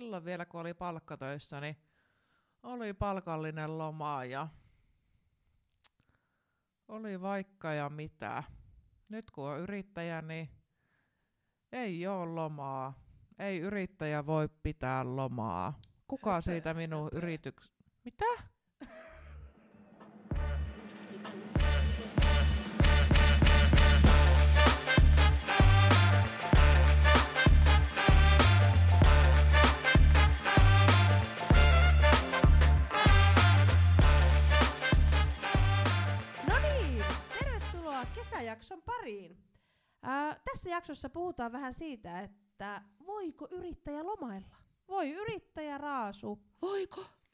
silloin vielä kun oli palkkatöissä, niin oli palkallinen loma ja oli vaikka ja mitä. Nyt kun on yrittäjä, niin ei ole lomaa. Ei yrittäjä voi pitää lomaa. Kuka siitä minun yrityksestä? Mitä? Jakson pariin. Tässä jaksossa puhutaan vähän siitä, että voiko yrittäjä lomailla? Voiko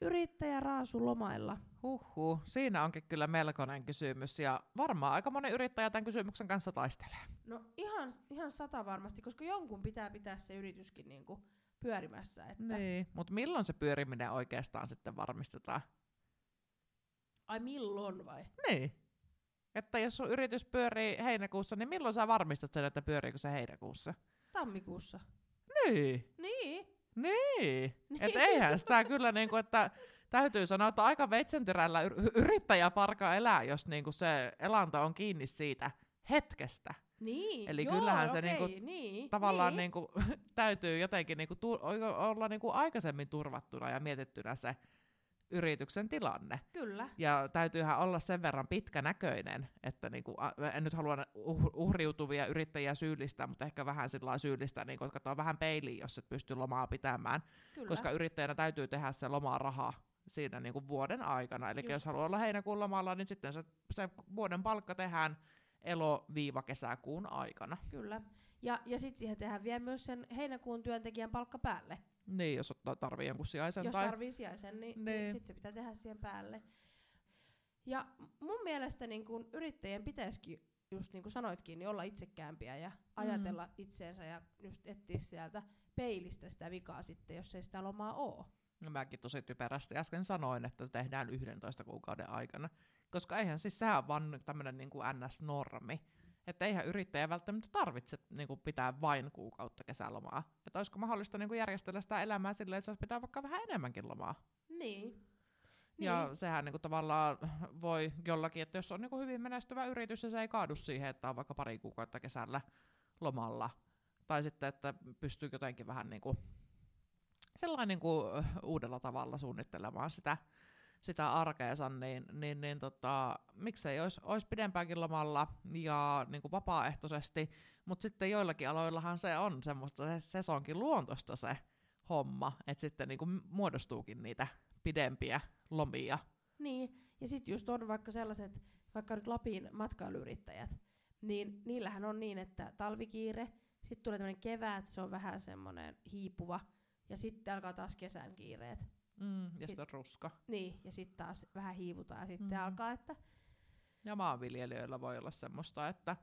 yrittäjä raasu lomailla? Huhhuh, siinä onkin kyllä melkoinen kysymys ja varmaan aika moni yrittäjä tämän kysymyksen kanssa taistelee. No ihan sata varmasti, koska jonkun pitää pitää se yrityskin niinku pyörimässä. Että niin, mutta milloin se pyöriminen oikeastaan sitten varmistetaan? Ai milloin vai? Niin. Että jos sun yritys pyörii heinäkuussa, niin milloin sä varmistat sen, että pyöriikö se heinäkuussa? Tammikuussa. Niin. Että eihän sitä kyllä niinku, että täytyy sanoa, että aika veitsentyrällä yrittäjä parkaa elää, jos niinku se elanto on kiinni siitä hetkestä. Niin, eli joo, kyllähän se tavallaan niinku täytyy jotenkin niinku olla niinku aikaisemmin turvattuna ja mietittynä se yrityksen tilanne. Kyllä. Ja täytyyhän olla sen verran pitkänäköinen, että niinku, en nyt halua uhriutuvia yrittäjiä syyllistää, mutta ehkä vähän sillä syyllistää, niin katsoa vähän peiliin, jos et pysty lomaa pitämään. Kyllä. Koska yrittäjänä täytyy tehdä se lomaraha siinä niinku vuoden aikana. Eli jos haluaa olla heinäkuun lomalla, niin sitten se vuoden palkka tehdään elo-kesäkuun aikana. Kyllä. Ja sitten siihen tehdään vielä myös sen heinäkuun työntekijän palkka päälle. Niin, jos tarvii jonkun sijaisen. Jos tarvii sijaisen, niin sitten se pitää tehdä siihen päälle. Ja mun mielestä niin kun yrittäjien pitäisikin, just niin kuin sanoitkin, niin olla itsekäämpiä ja ajatella itseensä ja just etsiä sieltä peilistä sitä vikaa sitten, jos ei sitä lomaa ole. No mäkin tosi typerästi äsken sanoin, että tehdään 11 kuukauden aikana. Koska eihän siis sehän on vaan tämmöinen niin kuin NS-normi. Että eihän yrittäjä välttämättä tarvitse niinku pitää vain kuukautta kesälomaa. Että olisiko mahdollista niinku järjestellä sitä elämää silleen, että se pitää vaikka vähän enemmänkin lomaa. Niin. Ja sehän niinku tavallaan voi jollakin, että jos on niinku hyvin menestyvä yritys ja se ei kaadu siihen, että on vaikka pari kuukautta kesällä lomalla. Tai sitten, että pystyy jotenkin vähän niinku sellainen niinku uudella tavalla suunnittelemaan sitä arkeensa, niin miksei olisi pidempäänkin lomalla ja niin kuin vapaaehtoisesti, mutta sitten joillakin aloillahan se on semmoista sesonkin luontosta se homma, että sitten niin kuin muodostuukin niitä pidempiä lomia. Niin, ja sitten just on vaikka sellaiset, vaikka nyt Lapin matkailuyrittäjät, niin niillähän on niin, että talvikiire, sitten tulee tämmöinen kevät, se on vähän semmoinen hiipuva, ja sitten alkaa taas kesän kiireet. Ja sitten ruska. Niin, ja sitten taas vähän hiivutaan ja sitten alkaa, että... Ja maanviljelijöillä voi olla semmoista, että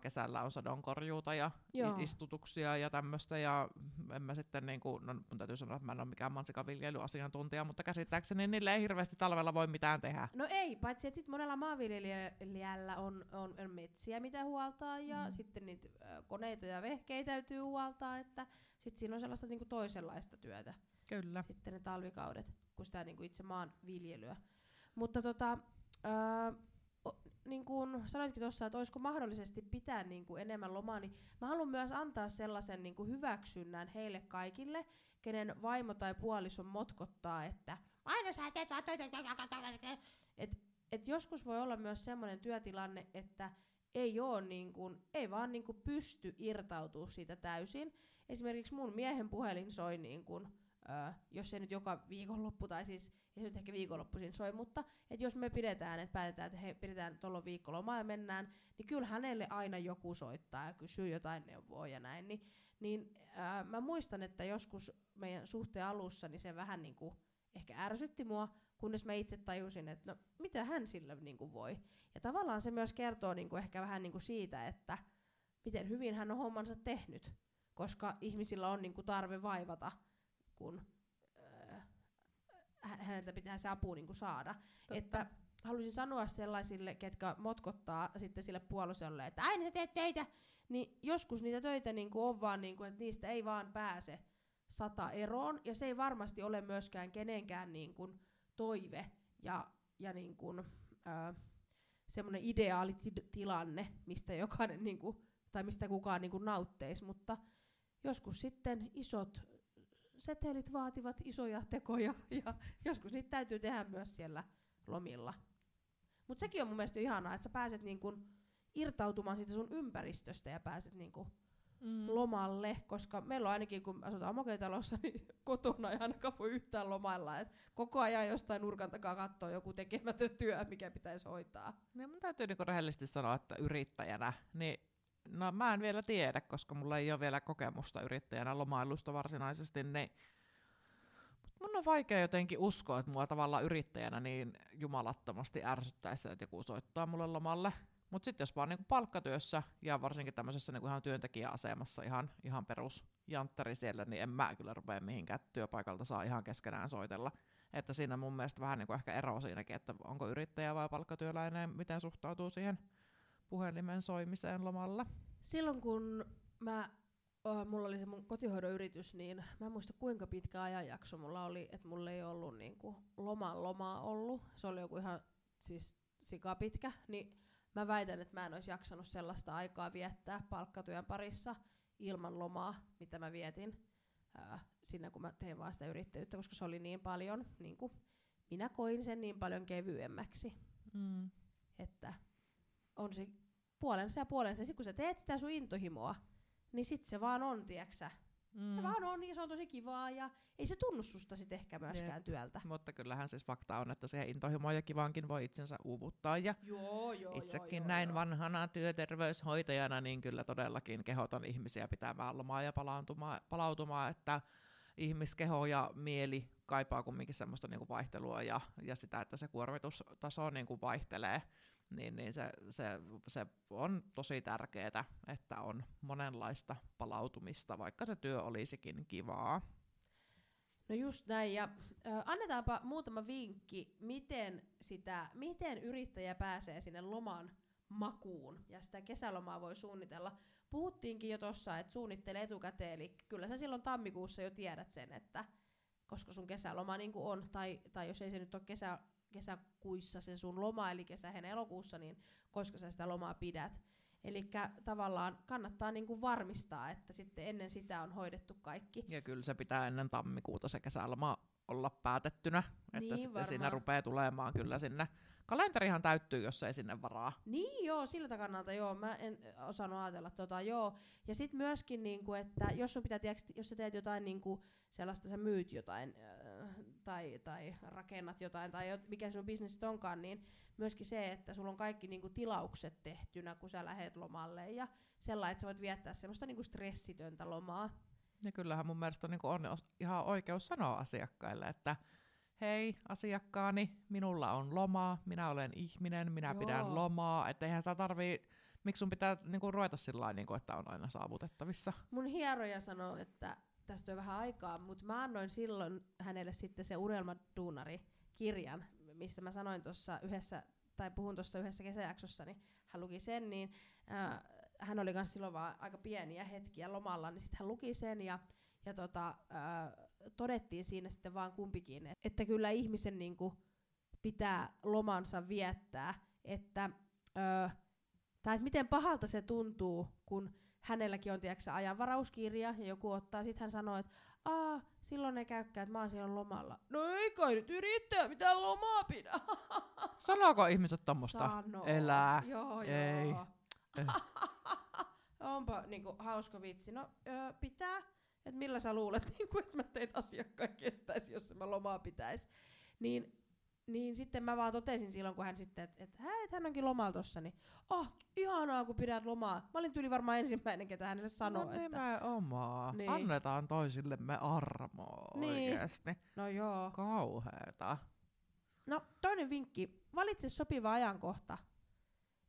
kesällä on sadonkorjuuta ja istutuksia ja tämmöistä. Ja en mä sitten niinku, no mun täytyy sanoa, että mä en ole mikään mansikanviljelyasiantuntija, mutta käsittääkseni niille ei hirveästi talvella voi mitään tehdä. No ei, paitsi että sitten monella maanviljelijällä on metsiä mitä huoltaa ja sitten niitä koneita ja vehkeitä täytyy huoltaa, että sitten siinä on sellaista niinku toisenlaista työtä. Kyllä. Sitten ne talvikaudet, kun sitä niinku itse maan viljelyä. Mutta niin kuin sanoitkin tuossa, että olisiko mahdollisesti pitää niinku enemmän lomaa, niin mä haluan myös antaa sellaisen niinku hyväksynnän heille kaikille, kenen vaimo tai puoliso motkottaa, että aina sä teet vaan töitä. Et joskus voi olla myös semmoinen työtilanne, että ei vaan niinku pysty irtautumaan siitä täysin. Esimerkiksi mun miehen puhelin soi niinkun, jos se nyt joka viikonloppu, tai siis ei nyt ehkä viikonloppuisin soi, mutta et jos me pidetään, että päätetään, että hei, pidetään tuolla viikkolomaa ja mennään, niin kyllä hänelle aina joku soittaa ja kysyy jotain neuvoa ja näin. Niin, mä muistan, että joskus meidän suhteen alussa niin se vähän niinku ehkä ärsytti mua, kunnes mä itse tajusin, että no, mitä hän sillä niinku voi. Ja tavallaan se myös kertoo niinku ehkä vähän niinku siitä, että miten hyvin hän on hommansa tehnyt, koska ihmisillä on niinku tarve vaivata, kun häneltä pitää se apu niinku saada. Totta. Että halusin sanoa sellaisille, ketkä motkottaa sitten sille puolisolle, että aina sä teet töitä, niin joskus niitä töitä niinku on vaan, niinku, että niistä ei vaan pääse sata eroon, ja se ei varmasti ole myöskään kenenkään niin kuin toive ja niin kuin, semmoinen ideaalitilanne, mistä jokainen niin kuin, tai mistä kukaan niin kuin nautteisi, mutta joskus sitten isot setelit vaativat isoja tekoja, ja joskus niitä täytyy tehdä myös siellä lomilla. Mutta sekin on mun mielestä ihanaa, että sä pääset niin kuin irtautumaan siitä sun ympäristöstä ja pääset niin kuin lomalle, koska meillä on ainakin, kun asutaan omakotitalossa, niin kotona ei ainakaan voi yhtään lomailla. Et koko ajan jostain nurkan takaa katsoo joku tekemätön työ, mikä pitäisi hoitaa. Ja mun täytyy niin kuin rehellisesti sanoa, että yrittäjänä, niin no mä en vielä tiedä, koska mulla ei ole vielä kokemusta yrittäjänä lomailusta varsinaisesti, niin mun on vaikea jotenkin uskoa, että mua tavallaan yrittäjänä niin jumalattomasti ärsyttäisi sitä, että joku soittaa mulle lomalle. Mutta sitten jos vaan niinku palkkatyössä ja varsinkin tämmöisessä niinku ihan työntekijäasemassa ihan perusjanttari siellä, niin en mä kyllä rupea mihinkään työpaikalta saa ihan keskenään soitella. Että siinä mun mielestä vähän niinku ehkä ero siinäkin, että onko yrittäjä vai palkkatyöläinen, miten suhtautuu siihen puhelimen soimiseen lomalla. Silloin kun mulla oli se mun kotihoidon yritys, niin mä en muista kuinka pitkä ajanjakso mulla oli, että mulla ei ollut niinku lomaa ollut. Se oli joku ihan siis sikapitkä, niin mä väitän, että mä en olisi jaksanut sellaista aikaa viettää palkkatyön parissa ilman lomaa, mitä mä vietin siinä, kun mä tein vaan sitä yrittäjyyttä, koska se oli niin paljon, niin kuin minä koin sen niin paljon kevyemmäksi. Mm. Että on se puolensa ja puolensa. Sitten kun sä teet sitä sun intohimoa, niin sit se vaan on, tieksä. Se vaan on, ja se on tosi kivaa, ja ei se tunnu susta sit ehkä myöskään työltä. Mutta kyllähän siis fakta on, että siihen intohimoon ja kivaankin voi itsensä uuvuttaa, ja itsekin vanhana työterveyshoitajana, niin kyllä todellakin kehoton ihmisiä pitämään lomaa ja palautumaan, että ihmiskeho ja mieli kaipaa kumminkin semmoista niinku vaihtelua, ja sitä, että se kuormitustaso niinku vaihtelee, niin se on tosi tärkeää, että on monenlaista palautumista, vaikka se työ olisikin kivaa. No just näin, ja annetaanpa muutama vinkki, miten yrittäjä pääsee sinne loman makuun, ja sitä kesälomaa voi suunnitella. Puhuttiinkin jo tuossa, että suunnittele etukäteen, eli kyllä sä silloin tammikuussa jo tiedät sen, että koska sun kesäloma niin kuin on, tai jos ei se nyt ole kesäkuissa se sun loma, eli kesähen elokuussa, niin koska sä sitä lomaa pidät. Eli tavallaan kannattaa niinku varmistaa, että sitten ennen sitä on hoidettu kaikki. Ja kyllä se pitää ennen tammikuuta se kesäloma olla päätettynä, että niin, sitten varmaan siinä rupeaa tulemaan kyllä sinne. Kalenterihan täyttyy, jos ei sinne varaa. Niin joo, siltä kannalta joo, mä en osannut ajatella joo. Ja sitten myöskin, niinku, että jos sun pitää, jos sä teet jotain niinku, sellaista, sä myyt jotain tai rakennat jotain tai mikä sun business onkaan, niin myöskin se, että sulla on kaikki niinku, tilaukset tehtynä, kun sä lähet lomalle ja sellainen, että sä voit viettää semmoista niinku, stressitöntä lomaa. Ja kyllähän mun mielestä on ihan oikeus sanoa asiakkaille, että hei asiakkaani, minulla on lomaa, minä olen ihminen, minä pidän lomaa, että eihän sitä tarvii, miksi sun pitää niinku ruveta sillä tavalla, että on aina saavutettavissa. Mun hieroja sanoo, että tästä on vähän aikaa, mutta mä annoin silloin hänelle sitten se Unelmaduunari-kirjan, mistä mä sanoin tuossa yhdessä, tai puhun tuossa yhdessä kesäjaksossa, niin hän luki sen, niin hän oli kans silloin vaan aika pieniä hetkiä lomalla, niin sitten hän luki sen ja todettiin siinä sitten vaan kumpikin, että kyllä ihmisen niinku pitää lomansa viettää, että miten pahalta se tuntuu, kun hänelläkin on tiedätkö, ajanvarauskirja ja joku ottaa, sitten hän sanoo, että silloin ei käykään, että mä oon siellä lomalla. No ei kai nyt yrittää, mitä lomaa pidä. Sanooko ihmiset tommosta? Sanoo. Elää. Joo, ei. Joo. Onpa niinku, hauska vitsi. No pitää, että millä sä luulet, niinku, että mä teet asiakkaan kestäisi, jos mä lomaa pitäis. Niin sitten mä vaan totesin silloin, kun hän sitten, että hän onkin lomalla tossa, niin ihanaa, kun pidät lomaa. Mä olin tyyli varmaan ensimmäinen, ketä hänelle sanoi. No nimenomaan. Niin. Annetaan toisillemme armoa oikeesti. No joo. Kauheeta. No toinen vinkki, valitse sopiva ajankohta.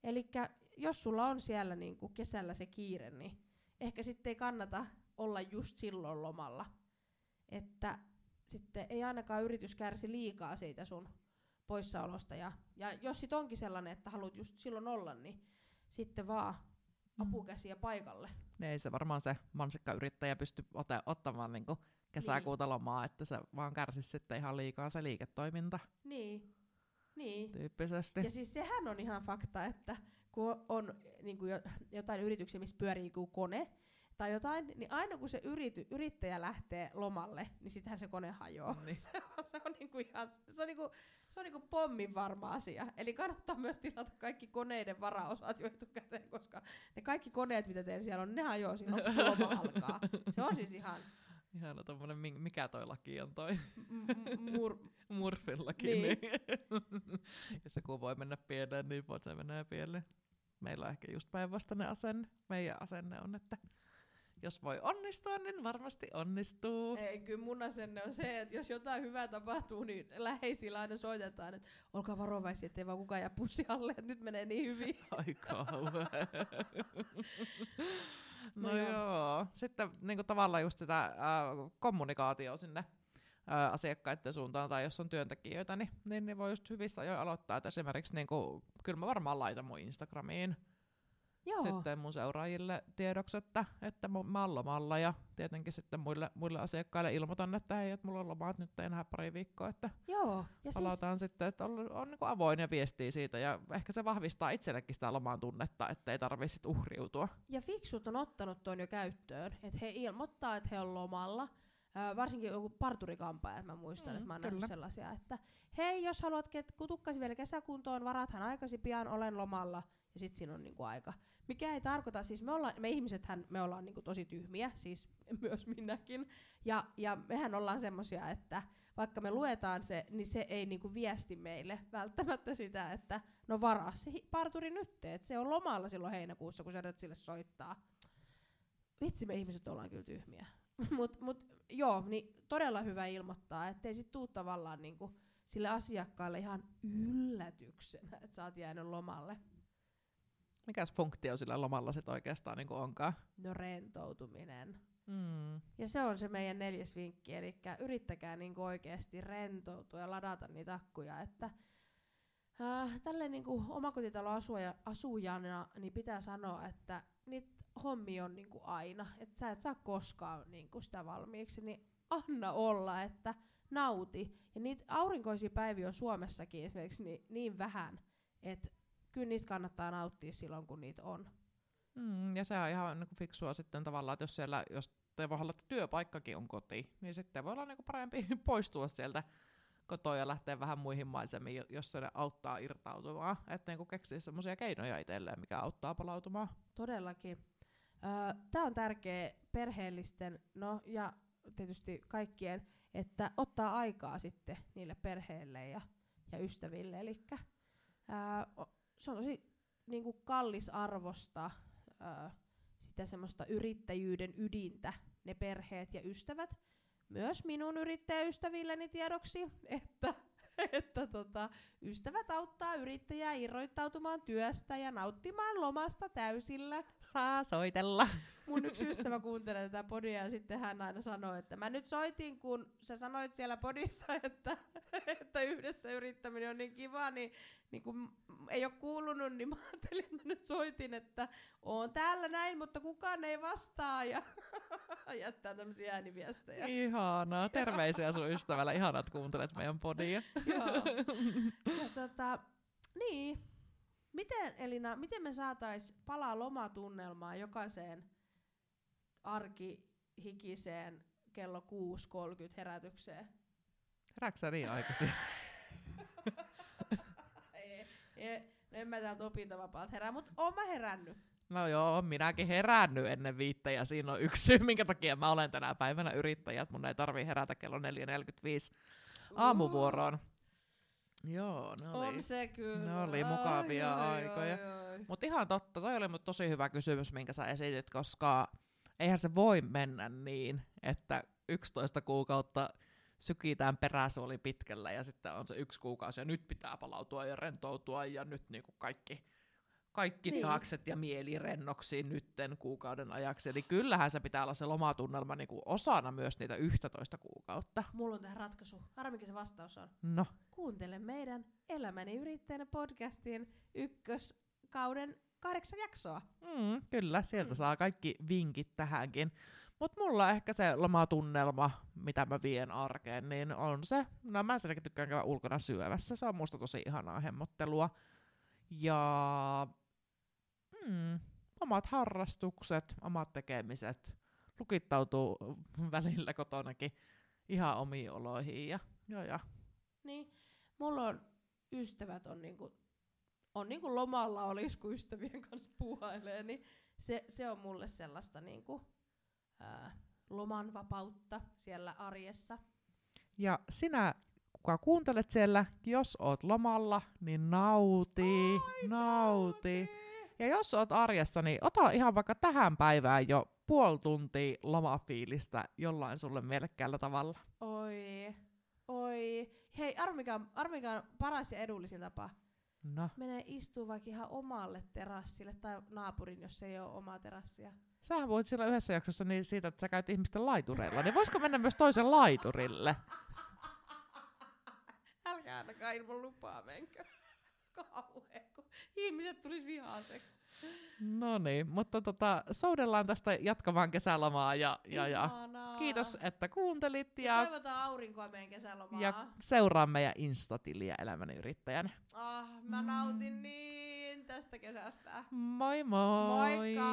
Elikkä jos sulla on siellä niinku kesällä se kiire, niin ehkä sitten ei kannata olla just silloin lomalla. Että sitten ei ainakaan yritys kärsi liikaa siitä sun poissaolosta. Ja jos sit onkin sellainen, että haluat just silloin olla, niin sitten vaan apukäsiä paikalle. Ei se varmaan se mansikkayrittäjä pysty ottamaan niinku kesäkuuta lomaa, että sä vaan kärsis sitten ihan liikaa se liiketoiminta. Niin. Tyyppisesti. Ja siis sehän on ihan fakta, että kun on niin kuin jotain yrityksiä, missä pyörii kone tai jotain, niin aina kun se yrittäjä lähtee lomalle, niin sitähän se kone hajoaa. Niin. Se on niinku pommin varma asia. Eli kannattaa myös tilata kaikki koneiden varaosat jo etukäteen, koska ne kaikki koneet, mitä teillä siellä on, ne hajoaa silloin, kun loma alkaa. Se on siis ihan tommonen, mikä toi laki on toi? Murphyn laki. Niin. Jos joku voi mennä pieleen, niin voi se mennä pieleen. Meillä on ehkä just päinvastainen asenne. Meidän asenne on, että jos voi onnistua, niin varmasti onnistuu. Ei, kyllä mun asenne on se, että jos jotain hyvää tapahtuu, niin läheisillä aina soitetaan, että olkaa varovaisia, ettei vaan kukaan jää pussi alle, että nyt menee niin hyvin. Ai kauhean. No joo. Sitten niin kuin tavallaan just sitä kommunikaatioa sinne asiakkaiden suuntaan, tai jos on työntekijöitä, niin voi just hyvissä ajoin aloittaa. Että esimerkiksi niin kuin, kyllä mä varmaan laitan mun Instagramiin. Joo. Sitten mun seuraajille tiedoksi, että mä oon lomalla, ja tietenkin sitten muille asiakkaille ilmoitan, että hei, että mulla on lomaa, että nyt ei nähdä pari viikkoa, että joo, ja palataan siis sitten, että on niin kuin avoin ja viestii siitä, ja ehkä se vahvistaa itsellekin sitä lomaan tunnetta, että ei tarvitse sitten uhriutua. Ja fiksut on ottanut tuon jo käyttöön, että he ilmoittaa, että he on lomalla. Varsinkin joku parturikampaaja, että mä muistan, että mä oon nähnyt sellaisia, että hei, jos haluat tukkasi vielä kesäkuntoon, varathan aikasi pian, olen lomalla, ja sit siinä on niinku aika. Mikä ei tarkoita, siis me ihmisethän, me ollaan niinku tosi tyhmiä, siis myös minäkin, ja mehän ollaan semmosia, että vaikka me luetaan se, niin se ei niinku viesti meille välttämättä sitä, että no varaa se parturi nyt, että se on lomalla silloin heinäkuussa, kun sä edät sille soittaa. Vitsi, me ihmiset ollaan kyllä tyhmiä. Mut joo, niin todella hyvä ilmoittaa, ettei sit tuu tavallaan niinku sille asiakkaalle ihan yllätyksenä, että sä oot jäänyt lomalle. Mikäs funktio sillä lomalla sit oikeastaan niinku onkaan? No rentoutuminen. Ja se on se meidän 4. vinkki, elikkä yrittäkää niinku oikeesti rentoutua ja ladata niitä akkuja, että tälleen niinku omakotitaloasujana niin pitää sanoa, että niitä hommi on niinku aina, että sä et saa koskaan niinku sitä valmiiksi, niin anna olla, että nauti. Ja niitä aurinkoisia päiviä on Suomessakin esimerkiksi niin vähän, että kyllä niistä kannattaa nauttia silloin, kun niitä on. Ja se on ihan niinku fiksua sitten tavallaan, että jos siellä, jos te voi olla, että työpaikkakin on koti, niin sitten voi olla niinku parempi poistua sieltä kotoa ja lähteä vähän muihin maisemiin, jos se auttaa irtautumaan. Että niinku keksii semmoisia keinoja itselleen, mikä auttaa palautumaan. Todellakin. Tämä on tärkeä perheellisten, no ja tietysti kaikkien, että ottaa aikaa sitten niille perheelle ja ystäville. Elikkä se on tosi niinku kallis arvosta sitä semmoista yrittäjyyden ydintä, ne perheet ja ystävät. Myös minun yrittäjäystävilleni tiedoksi, että ystävät auttaa yrittäjää irroittautumaan työstä ja nauttimaan lomasta täysillä. Saa soitella. Mun yksi ystävä kuuntelee tätä podia ja sitten hän aina sanoo, että mä nyt soitin, kun sä sanoit siellä podissa, että yhdessä yrittäminen on niin kiva, niin kun ei ole kuulunut, niin mä ajattelin, että mä nyt soitin, että oon täällä näin, mutta kukaan ei vastaa ja jättää tämmöisiä ääniviestejä. Ihanaa. Terveisiä sun ystävällä. Ihanaa, että kuuntelet meidän podia. Ja niin. Miten, Elina, miten me saatais palaa lomatunnelmaa jokaiseen arkihikiseen kello 6:30 herätykseen? Herääks sä niin aikaisin? En mä täältä opintovapaat herää, mutta oon mä herännyt. No joo, minäkin herännyt ennen 5 ja siinä on yksi syy, minkä takia mä olen tänä päivänä yrittäjä, että mun ei tarvii herätä kello 4:45 aamuvuoroon. Joo, ne oli mukavia aikoja. Mutta ihan totta, toi oli tosi hyvä kysymys, minkä sä esitit, koska eihän se voi mennä niin, että 11 kuukautta sykitään peräsuoli pitkällä ja sitten on se 1 kuukausi ja nyt pitää palautua ja rentoutua ja nyt niinku kaikki lihakset niin ja mieli rennoksiin nytten kuukauden ajaksi. Eli kyllähän se pitää olla se lomatunnelma niinku osana myös niitä 11 kuukautta. Mulla on tähän ratkaisu. Arvaa, mikä se vastaus on. No. Kuuntele meidän Elämäni yrittäjänä podcastin 1. kauden 8 jaksoa. Kyllä, sieltä saa kaikki vinkit tähänkin. Mutta mulla ehkä se lomatunnelma, mitä mä vien arkeen, niin on se. No mä ensinnäkin tykkään käydä ulkona syömässä. Se on musta tosi ihanaa hemmottelua. Ja omat harrastukset, omat tekemiset. Lukittautuu välillä kotonakin ihan omiin oloihin. Ja. Niin, mulla on ystävät on niinku lomalla olis, kun ystävien kanssa puhailee, niin se on mulle sellaista niinku loman vapautta siellä arjessa. Ja sinä, kuka kuuntelet siellä, jos oot lomalla, niin nauti. Ja jos oot arjessa, niin ota ihan vaikka tähän päivään jo puoli tuntia lomafiilistä jollain sulle mielekkäällä tavalla. Oi. Hei, armikaan paras ja edullisin tapa. No. Mene istuu vaikka ihan omalle terassille tai naapurin, jos ei ole omaa terassia. Sähän voit siellä yhdessä jaksossa niin siitä, että sä käyt ihmisten laitureilla, niin voisiko mennä myös toisen laiturille? Älkää ainakaan ilman lupaa menkö. Kauhe, kun ihmiset tulis vihaiseksi. No niin, mutta soudellaan tästä jatkamaan kesälomaa ja. Kiitos, että kuuntelit. Ja toivotaan aurinkoa meidän kesälomaa. Ja seuraa meidän Insta-tiliä Elämäni Yrittäjänä. Mä nautin niin tästä kesästä. Moi moi! Moikka!